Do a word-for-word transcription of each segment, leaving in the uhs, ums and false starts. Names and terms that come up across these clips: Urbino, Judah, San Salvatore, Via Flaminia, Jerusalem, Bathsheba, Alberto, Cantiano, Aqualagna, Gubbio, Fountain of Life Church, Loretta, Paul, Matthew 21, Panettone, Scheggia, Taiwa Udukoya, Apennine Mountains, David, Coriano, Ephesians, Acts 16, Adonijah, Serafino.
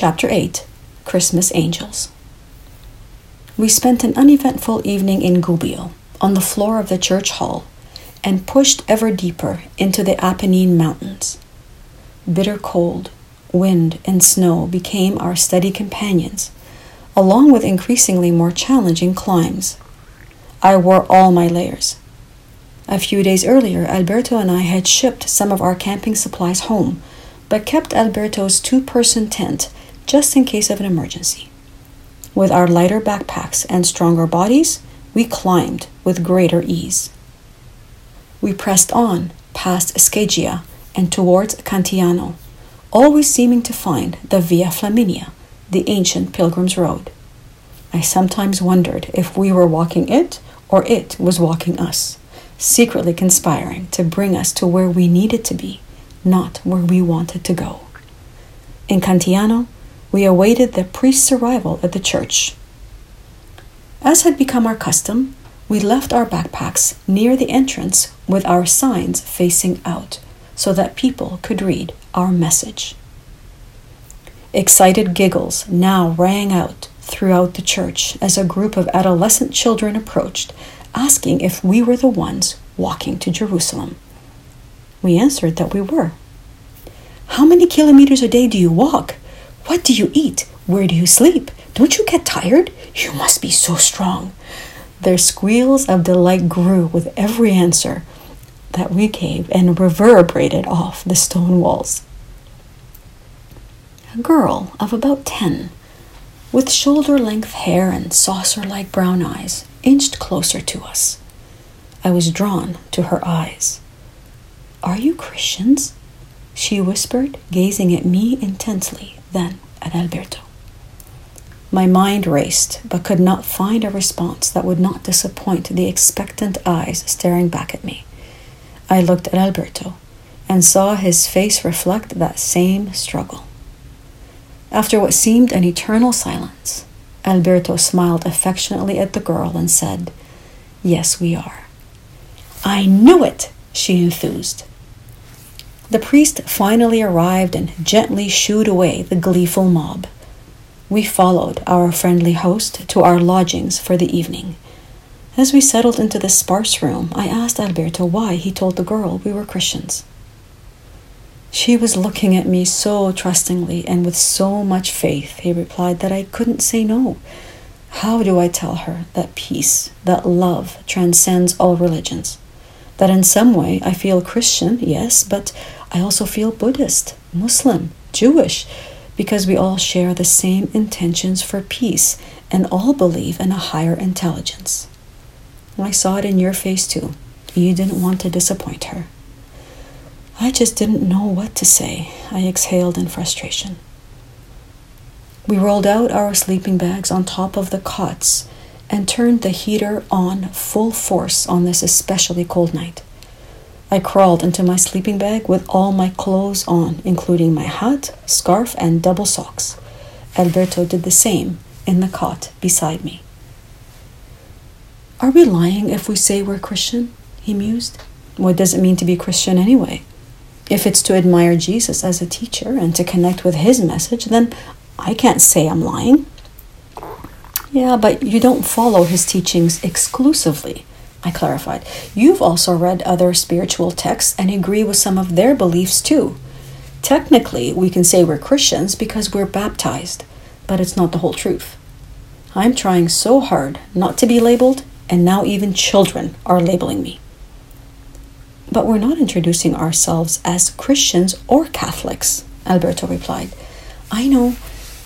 Chapter eight, Christmas Angels. We spent an uneventful evening in Gubbio, on the floor of the church hall, and pushed ever deeper into the Apennine Mountains. Bitter cold, wind, and snow became our steady companions, along with increasingly more challenging climbs. I wore all my layers. A few days earlier, Alberto and I had shipped some of our camping supplies home, but kept Alberto's two-person tent just in case of an emergency. With our lighter backpacks and stronger bodies, we climbed with greater ease. We pressed on, past Scheggia and towards Cantiano, always seeming to find the Via Flaminia, the ancient pilgrim's road. I sometimes wondered if we were walking it or it was walking us, secretly conspiring to bring us to where we needed to be, not where we wanted to go. In Cantiano, we awaited the priest's arrival at the church. As had become our custom, we left our backpacks near the entrance with our signs facing out, so that people could read our message. Excited giggles now rang out throughout the church as a group of adolescent children approached, asking if we were the ones walking to Jerusalem. We answered that we were. "How many kilometers a day do you walk? What do you eat? Where do you sleep? Don't you get tired? You must be so strong." Their squeals of delight grew with every answer that we gave and reverberated off the stone walls. A girl of about ten, with shoulder-length hair and saucer-like brown eyes, inched closer to us. I was drawn to her eyes. "Are you Christians?" she whispered, gazing at me intensely, then at Alberto. My mind raced, but could not find a response that would not disappoint the expectant eyes staring back at me. I looked at Alberto and saw his face reflect that same struggle. After what seemed an eternal silence, Alberto smiled affectionately at the girl and said, "Yes, we are." "I knew it," she enthused. The priest finally arrived and gently shooed away the gleeful mob. We followed our friendly host to our lodgings for the evening. As we settled into the sparse room, I asked Alberto why he told the girl we were Christians. She was looking at me so trustingly and with so much faith, he replied, that I couldn't say no. How do I tell her that peace, that love transcends all religions? That in some way I feel Christian, yes, but I also feel Buddhist, Muslim, Jewish, because we all share the same intentions for peace and all believe in a higher intelligence. I saw it in your face too. You didn't want to disappoint her. I just didn't know what to say. I exhaled in frustration. We rolled out our sleeping bags on top of the cots and turned the heater on full force on this especially cold night. I crawled into my sleeping bag with all my clothes on, including my hat, scarf, and double socks. Alberto did the same in the cot beside me. "Are we lying if we say we're Christian?" he mused. "What does it mean to be Christian anyway? If it's to admire Jesus as a teacher and to connect with his message, then I can't say I'm lying." "Yeah, but you don't follow his teachings exclusively," I clarified. "You've also read other spiritual texts and agree with some of their beliefs too. Technically, we can say we're Christians because we're baptized, but it's not the whole truth. I'm trying so hard not to be labeled, and now even children are labeling me." "But we're not introducing ourselves as Christians or Catholics," Alberto replied. "I know,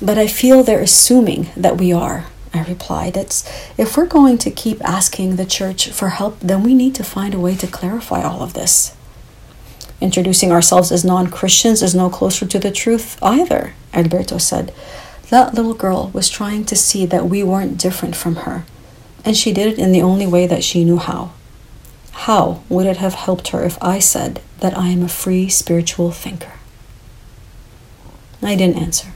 but I feel they're assuming that we are," I replied. It's, if we're going to keep asking the church for help, then we need to find a way to clarify all of this. "Introducing ourselves as non-Christians is no closer to the truth either," Alberto said. That little girl was trying to see that we weren't different from her, and she did it in the only way that she knew how. How would it have helped her if I said that I am a free spiritual thinker? I didn't answer.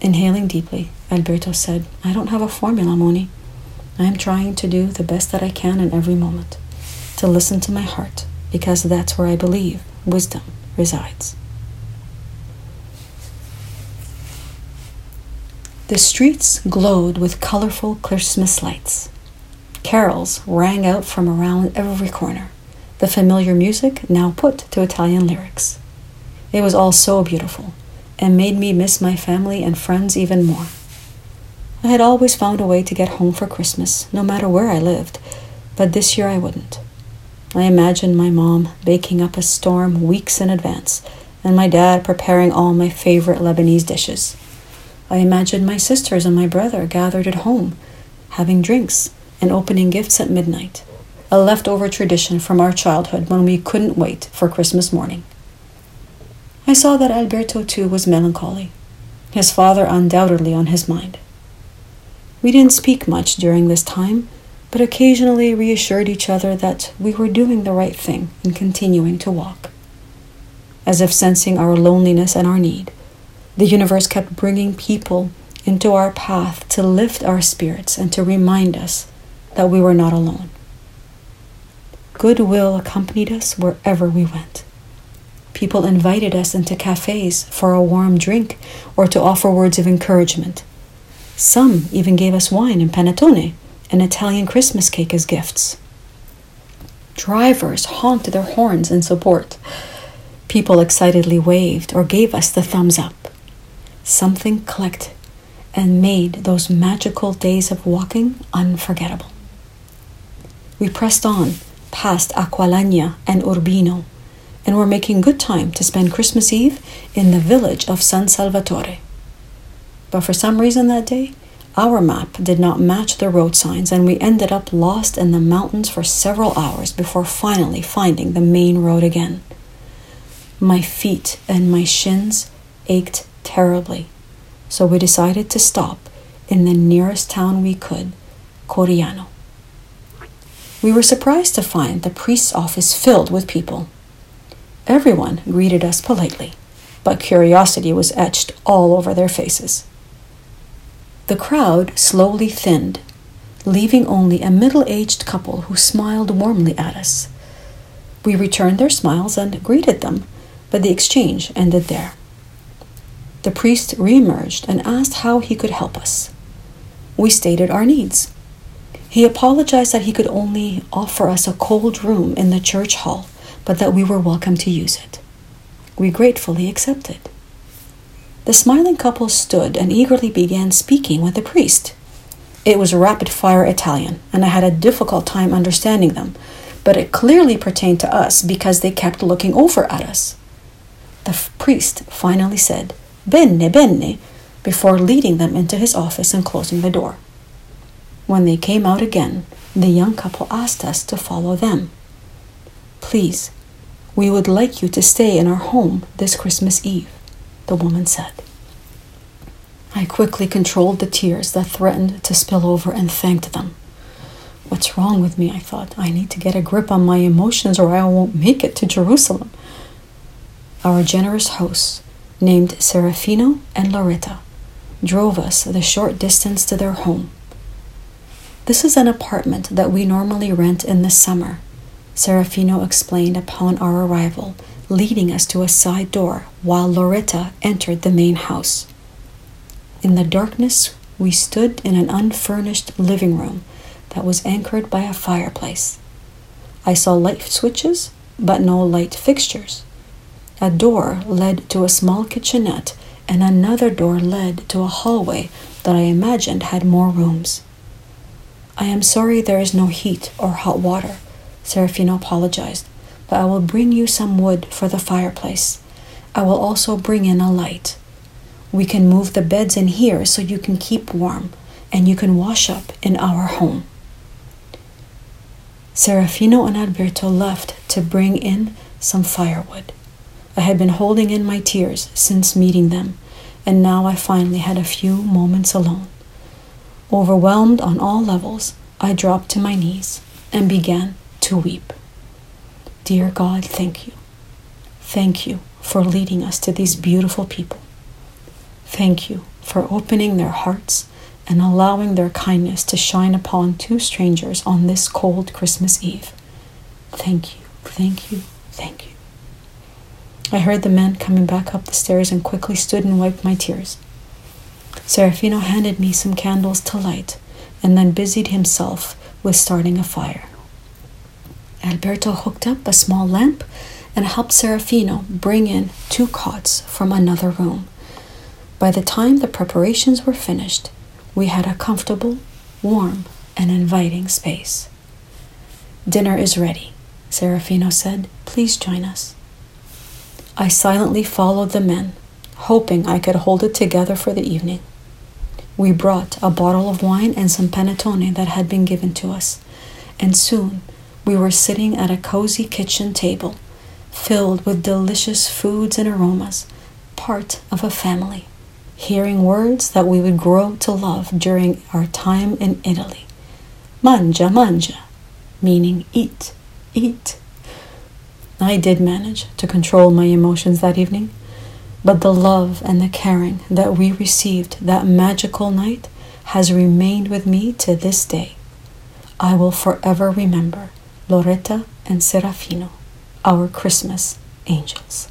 Inhaling deeply, Alberto said, "I don't have a formula, Moni. I am trying to do the best that I can in every moment, to listen to my heart, because that's where I believe wisdom resides." The streets glowed with colorful Christmas lights. Carols rang out from around every corner, the familiar music now put to Italian lyrics. It was all so beautiful, and made me miss my family and friends even more. I had always found a way to get home for Christmas, no matter where I lived, but this year I wouldn't. I imagined my mom baking up a storm weeks in advance, and my dad preparing all my favorite Lebanese dishes. I imagined my sisters and my brother gathered at home, having drinks and opening gifts at midnight, a leftover tradition from our childhood when we couldn't wait for Christmas morning. I saw that Alberto, too, was melancholy, his father undoubtedly on his mind. We didn't speak much during this time, but occasionally reassured each other that we were doing the right thing and continuing to walk. As if sensing our loneliness and our need, the universe kept bringing people into our path to lift our spirits and to remind us that we were not alone. Goodwill accompanied us wherever we went. People invited us into cafes for a warm drink or to offer words of encouragement. Some even gave us wine and panettone, an Italian Christmas cake, as gifts. Drivers honked their horns in support. People excitedly waved or gave us the thumbs up. Something clicked and made those magical days of walking unforgettable. We pressed on past Aqualagna and Urbino, and were making good time to spend Christmas Eve in the village of San Salvatore. But for some reason that day, our map did not match the road signs, and we ended up lost in the mountains for several hours before finally finding the main road again. My feet and my shins ached terribly, so we decided to stop in the nearest town we could, Coriano. We were surprised to find the priest's office filled with people. Everyone greeted us politely, but curiosity was etched all over their faces. The crowd slowly thinned, leaving only a middle-aged couple who smiled warmly at us. We returned their smiles and greeted them, but the exchange ended there. The priest reemerged and asked how he could help us. We stated our needs. He apologized that he could only offer us a cold room in the church hall, but that we were welcome to use it. We gratefully accepted. The smiling couple stood and eagerly began speaking with the priest. It was rapid-fire Italian, and I had a difficult time understanding them, but it clearly pertained to us because they kept looking over at us. The f- priest finally said, "Bene, bene," before leading them into his office and closing the door. When they came out again, the young couple asked us to follow them. "Please, we would like you to stay in our home this Christmas Eve," the woman said. I quickly controlled the tears that threatened to spill over and thanked them. What's wrong with me? I thought. I need to get a grip on my emotions or I won't make it to Jerusalem. Our generous hosts, named Serafino and Loretta, drove us the short distance to their home. This is an apartment that we normally rent in the summer, Serafino explained upon our arrival, leading us to a side door while Loretta entered the main house. In the darkness, we stood in an unfurnished living room that was anchored by a fireplace. I saw light switches, but no light fixtures. A door led to a small kitchenette, and another door led to a hallway that I imagined had more rooms. "I am sorry there is no heat or hot water," Serafino apologized, "but I will bring you some wood for the fireplace. I will also bring in a light. We can move the beds in here so you can keep warm, and you can wash up in our home." Serafino and Alberto left to bring in some firewood. I had been holding in my tears since meeting them, and now I finally had a few moments alone. Overwhelmed on all levels, I dropped to my knees and began to weep. Dear God, thank you. Thank you for leading us to these beautiful people. Thank you for opening their hearts and allowing their kindness to shine upon two strangers on this cold Christmas Eve. Thank you, thank you, thank you. I heard the men coming back up the stairs and quickly stood and wiped my tears. Serafino handed me some candles to light, and then busied himself with starting a fire. Alberto hooked up a small lamp and helped Serafino bring in two cots from another room. By the time the preparations were finished, we had a comfortable, warm, and inviting space. "Dinner is ready," Serafino said. "Please join us." I silently followed the men, hoping I could hold it together for the evening. We brought a bottle of wine and some panettone that had been given to us, and soon we were sitting at a cozy kitchen table, filled with delicious foods and aromas, part of a family, hearing words that we would grow to love during our time in Italy. Mangia, mangia, meaning eat, eat. I did manage to control my emotions that evening, but the love and the caring that we received that magical night has remained with me to this day. I will forever remember Loretta and Serafino, our Christmas angels.